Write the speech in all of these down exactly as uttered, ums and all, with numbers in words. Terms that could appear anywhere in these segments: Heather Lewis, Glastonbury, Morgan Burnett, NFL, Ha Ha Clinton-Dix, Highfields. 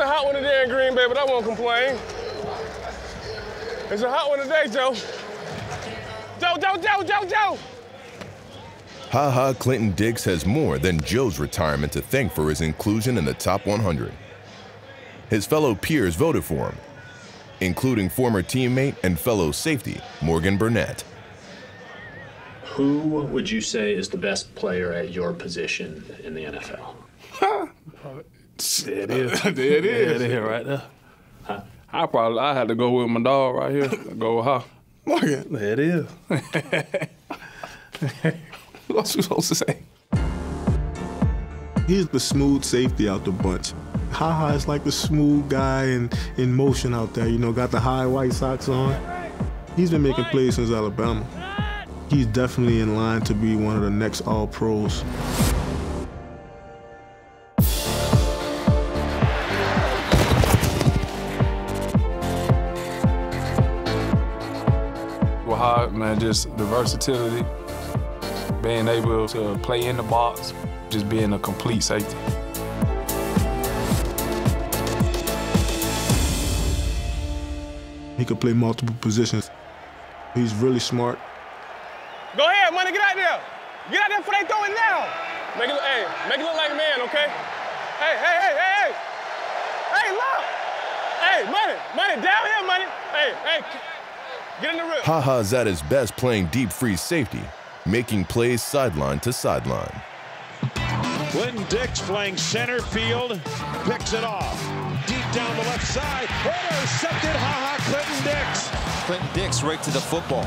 It's a hot one today in Green Bay, but I won't complain. It's a hot one today, Joe. Joe, Joe, Joe, Joe, Joe! Ha Ha Clinton-Dix has more than Joe's retirement to thank for his inclusion in the top one hundred. His fellow peers voted for him, including former teammate and fellow safety Morgan Burnett. Who would you say is the best player at your position in the N F L? There it is. There it is. There it is right there. Huh? I probably I had to go with my dog right here. Go with her. Morgan. There it is. What else was supposed to say? He's the smooth safety out the bunch. Ha Ha is like the smooth guy in, in motion out there, you know, got the high white socks on. He's been making plays since Alabama. He's definitely in line to be one of the next All-Pros. Well, Ha, man, just the versatility. Being able to play in the box, just being a complete safety. He could play multiple positions. He's really smart. Go ahead, money, get out there. Get out there before they throw it now. Make it look, hey, make it look like a man, okay? Hey, hey, hey, hey, hey. Hey, look. Hey, money, money, down here, money. Hey, hey, get in the rip. Ha Ha's at his best playing deep freeze safety, making plays sideline to sideline. Clinton-Dix playing center field, picks it off. Deep down the left side, intercepted Ha Ha Clinton-Dix. Clinton-Dix right to the football.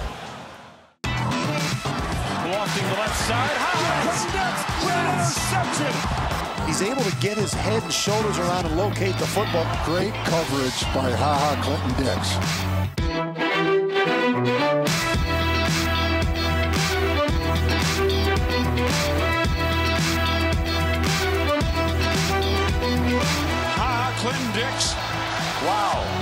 Blocking the left side, Ha Ha Clinton-Dix, interception. He's able to get his head and shoulders around and locate the football. Great coverage by Ha Ha Clinton-Dix. Clinton-Dix. Wow.